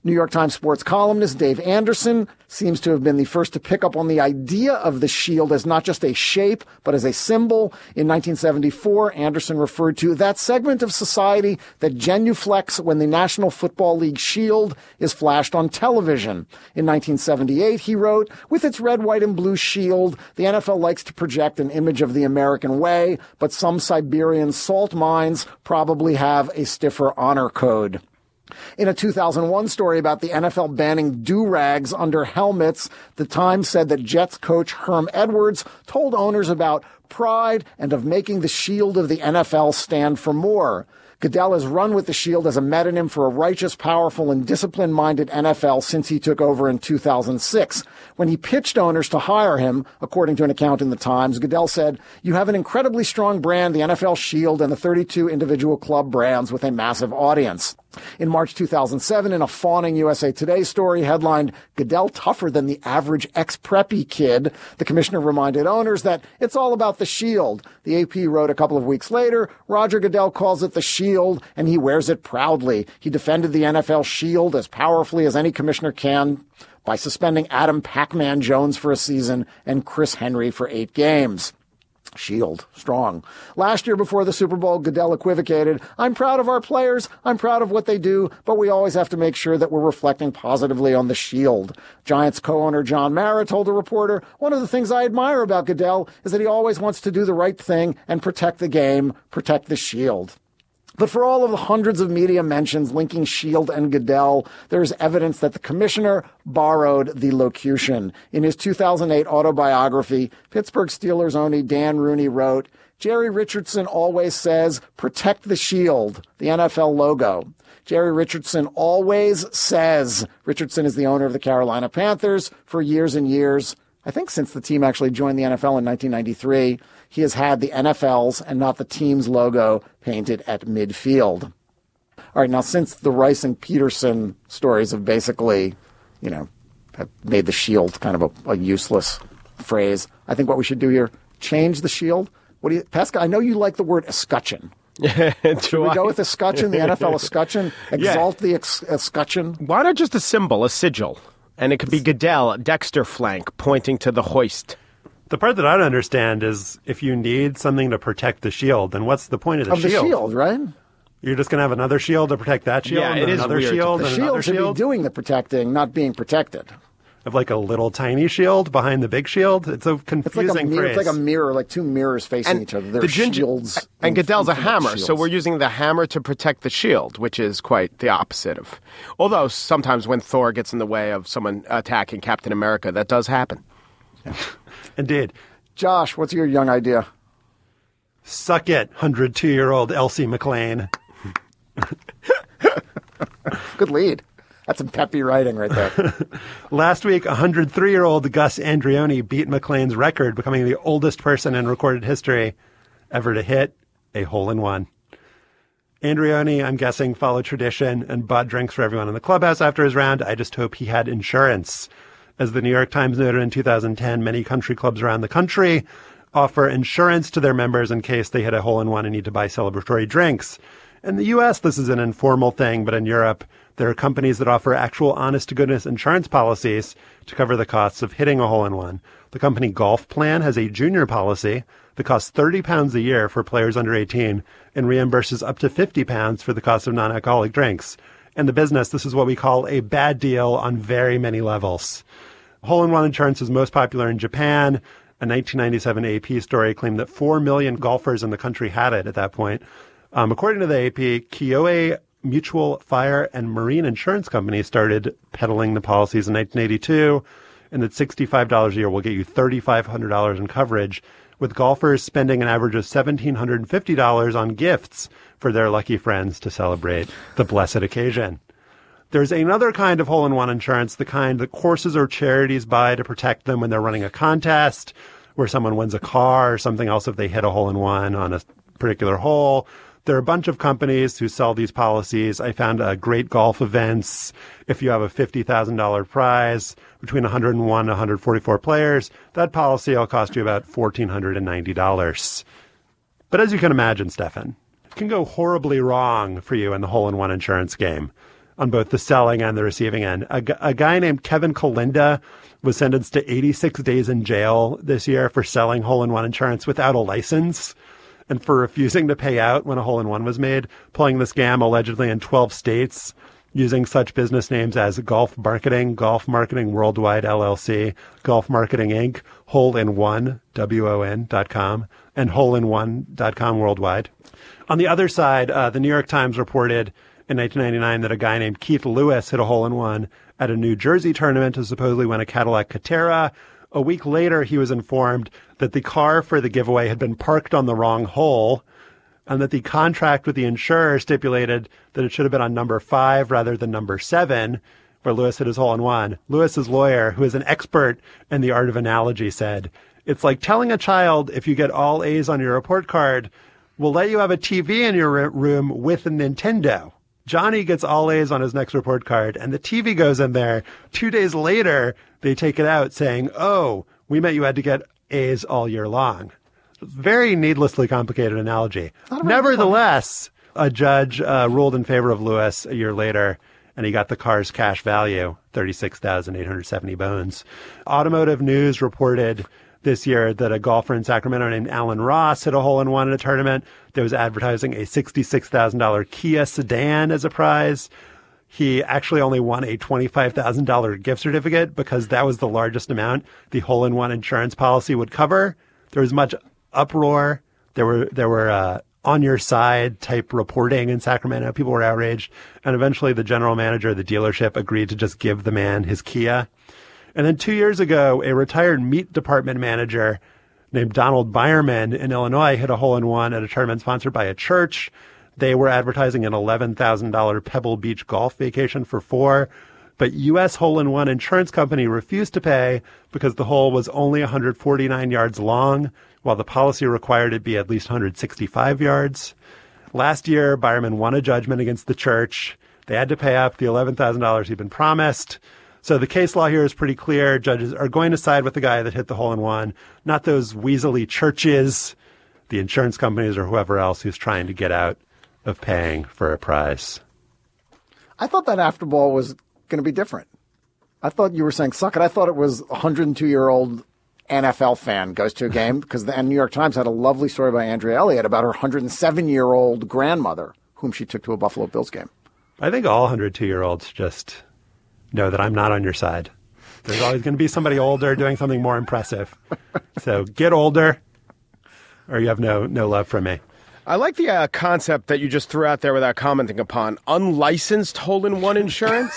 New York Times sports columnist Dave Anderson seems to have been the first to pick up on the idea of the shield as not just a shape, but as a symbol. In 1974, Anderson referred to that segment of society that genuflects when the National Football League shield is flashed on television. In 1978, he wrote, "With its red, white, and blue shield, the NFL likes to project an image of the American way, but some Siberian salt mines probably have a stiffer honor code." In a 2001 story about the NFL banning do-rags under helmets, the Times said that Jets coach Herm Edwards told owners about pride and of making the shield of the NFL stand for more. Goodell has run with the shield as a metonym for a righteous, powerful, and discipline-minded NFL since he took over in 2006. When he pitched owners to hire him, according to an account in the Times, Goodell said, "You have an incredibly strong brand, the NFL Shield, and the 32 individual club brands with a massive audience." In March 2007, in a fawning USA Today story headlined, "Goodell Tougher Than the Average Ex-Preppy Kid," the commissioner reminded owners that it's all about the shield. The AP wrote a couple of weeks later, "Roger Goodell calls it the shield, and he wears it proudly. He defended the NFL shield as powerfully as any commissioner can by suspending Adam Pac-Man Jones for a season and Chris Henry for 8 games. Shield. Strong. Last year before the Super Bowl, Goodell equivocated, "I'm proud of our players. I'm proud of what they do, but we always have to make sure that we're reflecting positively on the shield." Giants co-owner John Mara told a reporter, "One of the things I admire about Goodell is that he always wants to do the right thing and protect the game, protect the shield." But for all of the hundreds of media mentions linking Shield and Goodell, there is evidence that the commissioner borrowed the locution. In his 2008 autobiography, Pittsburgh Steelers owner Dan Rooney wrote, "Jerry Richardson always says, 'Protect the shield,' the NFL logo. Jerry Richardson always says." Richardson is the owner of the Carolina Panthers for years and years. I think since the team actually joined the NFL in 1993, he has had the NFL's and not the team's logo painted at midfield. All right, now since the Rice and Peterson stories have basically, have made the shield kind of a useless phrase, I think what we should do here, change the shield. What do you, Pesca, I know you like the word escutcheon. Should we go with escutcheon, the NFL escutcheon? Exalt the escutcheon? Why not just a symbol, a sigil? And it could be Goodell, Dexter flank, pointing to the hoist. The part that I don't understand is if you need something to protect the shield, then what's the point of the shield? The shield, right? You're just going to have another shield to protect that shield, and another shield, and another shield. The shield should be doing the protecting, not being protected. Of like a little tiny shield behind the big shield. It's a confusing phrase. It's like a mirror, like two mirrors facing each other. They're shields. And Goodell's a hammer, so we're using the hammer to protect the shield, which is quite the opposite of. Although sometimes when Thor gets in the way of someone attacking Captain America, that does happen. Yeah. Indeed. Josh, what's your young idea? Suck it, 102-year-old Elsie McLean. Good lead. That's some peppy writing right there. Last week, 103-year-old Gus Andreoni beat McLean's record, becoming the oldest person in recorded history ever to hit a hole-in-one. Andreoni, I'm guessing, followed tradition and bought drinks for everyone in the clubhouse after his round. I just hope he had insurance. As the New York Times noted in 2010, many country clubs around the country offer insurance to their members in case they hit a hole-in-one and need to buy celebratory drinks. In the U.S., this is an informal thing, but in Europe, there are companies that offer actual honest-to-goodness insurance policies to cover the costs of hitting a hole-in-one. The company Golf Plan has a junior policy that costs £30 a year for players under 18 and reimburses up to £50 for the cost of non-alcoholic drinks. In the business, this is what we call a bad deal on very many levels. Hole-in-one insurance is most popular in Japan. A 1997 AP story claimed that 4 million golfers in the country had it at that point. According to the AP, Kyoei Mutual Fire and Marine Insurance Company started peddling the policies in 1982, and that $65 a year will get you $3,500 in coverage, with golfers spending an average of $1,750 on gifts for their lucky friends to celebrate the blessed occasion. There's another kind of hole-in-one insurance, the kind that courses or charities buy to protect them when they're running a contest, where someone wins a car or something else if they hit a hole-in-one on a particular hole. There are a bunch of companies who sell these policies. I found great golf events. If you have a $50,000 prize between 101 and 144 players, that policy will cost you about $1,490. But as you can imagine, Stefan, it can go horribly wrong for you in the hole-in-one insurance game, on both the selling and the receiving end. A guy named Kevin Kalinda was sentenced to 86 days in jail this year for selling hole-in-one insurance without a license and for refusing to pay out when a hole-in-one was made, playing the scam allegedly in 12 states, using such business names as Golf Marketing Worldwide LLC, Golf Marketing Inc., Hole-in-One, WON.com, and Hole-in-One.com Worldwide. On the other side, the New York Times reported in 1999 that a guy named Keith Lewis hit a hole-in-one at a New Jersey tournament to supposedly win a Cadillac Catera. A week later, he was informed that the car for the giveaway had been parked on the wrong hole and that the contract with the insurer stipulated that it should have been on number 5 rather than number 7, where Lewis hit his hole-in-one. Lewis's lawyer, who is an expert in the art of analogy, said, "It's like telling a child if you get all A's on your report card, we'll let you have a TV in your room with a Nintendo. Johnny gets all A's on his next report card, and the TV goes in there. 2 days later, they take it out saying, oh, we meant you had to get A's all year long." Very needlessly complicated analogy. Nevertheless, a judge ruled in favor of Lewis a year later, and he got the car's cash value, 36,870 bones. Automotive News reported this year that a golfer in Sacramento named Alan Ross hit a hole-in-one in a tournament that was advertising a $66,000 Kia sedan as a prize. He actually only won a $25,000 gift certificate because that was the largest amount the hole-in-one insurance policy would cover. There was much uproar. There were on-your-side type reporting in Sacramento. People were outraged. And eventually the general manager of the dealership agreed to just give the man his Kia. And then 2 years ago, a retired meat department manager named Donald Byerman in Illinois hit a hole-in-one at a tournament sponsored by a church. They were advertising an $11,000 Pebble Beach golf vacation for 4, but U.S. Hole-in-One Insurance Company refused to pay because the hole was only 149 yards long, while the policy required it be at least 165 yards. Last year, Byerman won a judgment against the church. They had to pay up the $11,000 he'd been promised. So the case law here is pretty clear. Judges are going to side with the guy that hit the hole-in-one, not those weaselly churches, the insurance companies, or whoever else who's trying to get out of paying for a prize. I thought that after ball was going to be different. I thought you were saying suck it. I thought it was a 102-year-old NFL fan goes to a game because the New York Times had a lovely story by Andrea Elliott about her 107-year-old grandmother, whom she took to a Buffalo Bills game. I think all 102-year-olds just know that I'm not on your side. There's always going to be somebody older doing something more impressive. So get older or you have no love from me. I like the concept that you just threw out there without commenting upon. Unlicensed hole-in-one insurance?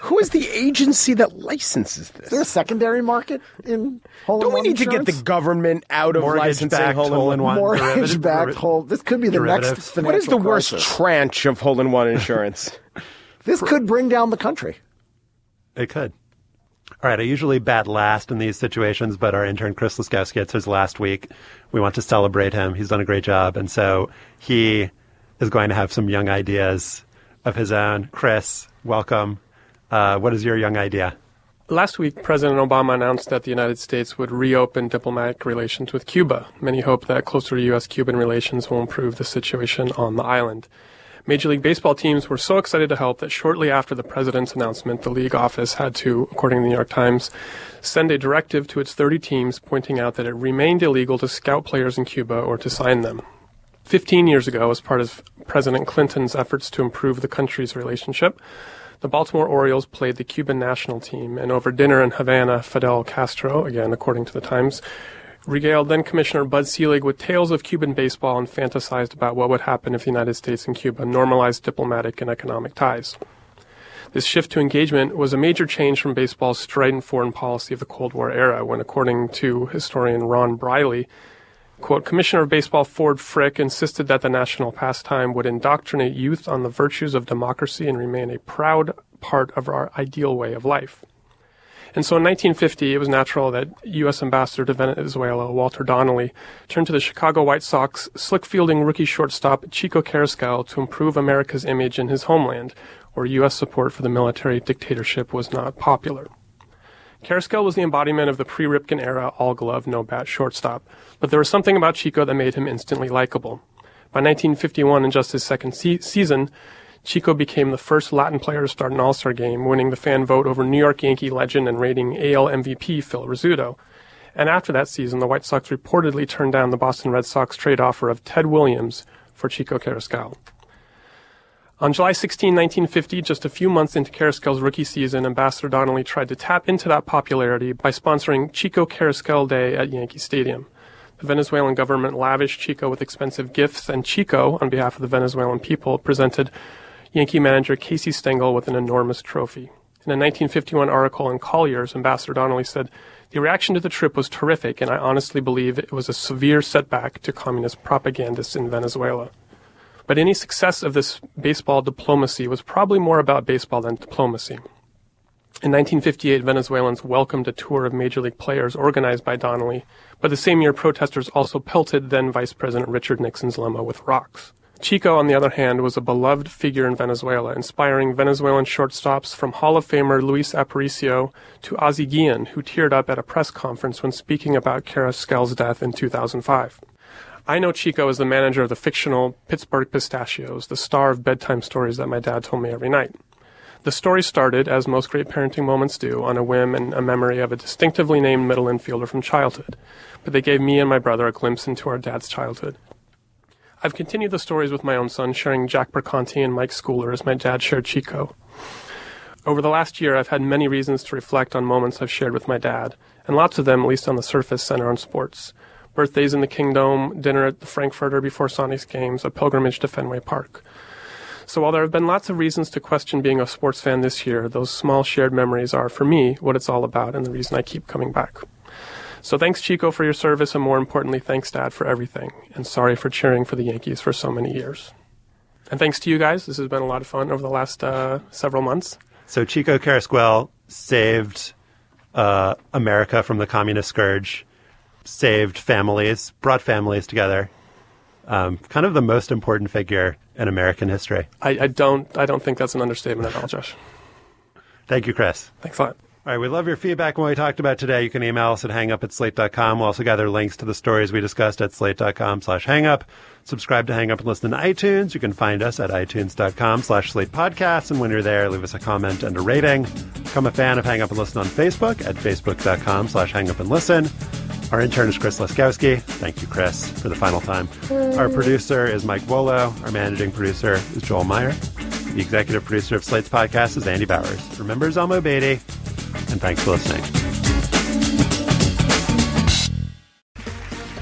Who is the agency that licenses this? Is there a secondary market in hole-in-one? Don't we need insurance to get the government out of licensing hole-in-one? Mortgage-backed hole. This could be the next financial What is the crisis? Worst tranche of hole-in-one insurance? This could bring down the country. It could. All right, I usually bat last in these situations, but our intern Chris Laskowski, it's his last week. We want to celebrate him. He's done a great job, and so he is going to have some young ideas of his own. Chris, welcome. What is your young idea? Last week, President Obama announced that the United States would reopen diplomatic relations with Cuba. Many hope that closer U.S.-Cuban relations will improve the situation on the island. Major League Baseball teams were so excited to help that shortly after the president's announcement, the league office had to, according to the New York Times, send a directive to its 30 teams pointing out that it remained illegal to scout players in Cuba or to sign them. 15 years ago, as part of President Clinton's efforts to improve the country's relationship, the Baltimore Orioles played the Cuban national team, and over dinner in Havana, Fidel Castro, again according to the Times, regaled then-Commissioner Bud Selig with tales of Cuban baseball and fantasized about what would happen if the United States and Cuba normalized diplomatic and economic ties. This shift to engagement was a major change from baseball's strident foreign policy of the Cold War era when, according to historian Ron Briley, quote, Commissioner of Baseball Ford Frick insisted that the national pastime would indoctrinate youth on the virtues of democracy and remain a proud part of our ideal way of life. And so in 1950, it was natural that U.S. Ambassador to Venezuela, Walter Donnelly, turned to the Chicago White Sox slick-fielding rookie shortstop Chico Carrascal to improve America's image in his homeland, where U.S. support for the military dictatorship was not popular. Carrascal was the embodiment of the pre-Ripken-era all-glove, no-bat shortstop, but there was something about Chico that made him instantly likable. By 1951, in just his second season, Chico became the first Latin player to start an All-Star game, winning the fan vote over New York Yankee legend and reigning AL MVP Phil Rizzuto. And after that season, the White Sox reportedly turned down the Boston Red Sox trade offer of Ted Williams for Chico Carrascal. On July 16, 1950, just a few months into Carrascal's rookie season, Ambassador Donnelly tried to tap into that popularity by sponsoring Chico Carrascal Day at Yankee Stadium. The Venezuelan government lavished Chico with expensive gifts, and Chico, on behalf of the Venezuelan people, presented Yankee manager Casey Stengel with an enormous trophy. In a 1951 article in Collier's, Ambassador Donnelly said, "The reaction to the trip was terrific, and I honestly believe it was a severe setback to communist propagandists in Venezuela." But any success of this baseball diplomacy was probably more about baseball than diplomacy. In 1958, Venezuelans welcomed a tour of major league players organized by Donnelly, but the same year protesters also pelted then Vice President Richard Nixon's limo with rocks. Chico, on the other hand, was a beloved figure in Venezuela, inspiring Venezuelan shortstops from Hall of Famer Luis Aparicio to Ozzie Guillen, who teared up at a press conference when speaking about Carrascal's death in 2005. I know Chico as the manager of the fictional Pittsburgh Pistachios, the star of bedtime stories that my dad told me every night. The story started, as most great parenting moments do, on a whim and a memory of a distinctively named middle infielder from childhood, but they gave me and my brother a glimpse into our dad's childhood. I've continued the stories with my own son, sharing Jack Berconti and Mike Schooler as my dad shared Chico. Over the last year, I've had many reasons to reflect on moments I've shared with my dad, and lots of them, at least on the surface, center on sports. Birthdays in the Kingdom, dinner at the Frankfurter before Sonics games, a pilgrimage to Fenway Park. So while there have been lots of reasons to question being a sports fan this year, those small shared memories are, for me, what it's all about and the reason I keep coming back. So thanks, Chico, for your service, and more importantly, thanks, Dad, for everything. And sorry for cheering for the Yankees for so many years. And thanks to you guys. This has been a lot of fun over the last several months. So Chico Carrascal saved America from the communist scourge, saved families, brought families together. Kind of the most important figure in American history. I don't think that's an understatement at all, Josh. Thank you, Chris. Thanks a lot. All right, we love your feedback on what we talked about today. You can email us at hangup@slate.com. We'll also gather links to the stories we discussed at slate.com/hangup. Subscribe to Hang Up and Listen on iTunes. You can find us at itunes.com/slate podcast. And when you're there, leave us a comment and a rating. Become a fan of Hang Up and Listen on Facebook at facebook.com/hangup and listen. Our intern is Chris Leskowski. Thank you, Chris, for the final time. Our producer is Mike Wolow. Our managing producer is Joel Meyer. The executive producer of Slate's podcast is Andy Bowers. Remember Zalmo Beatty, and thanks for listening.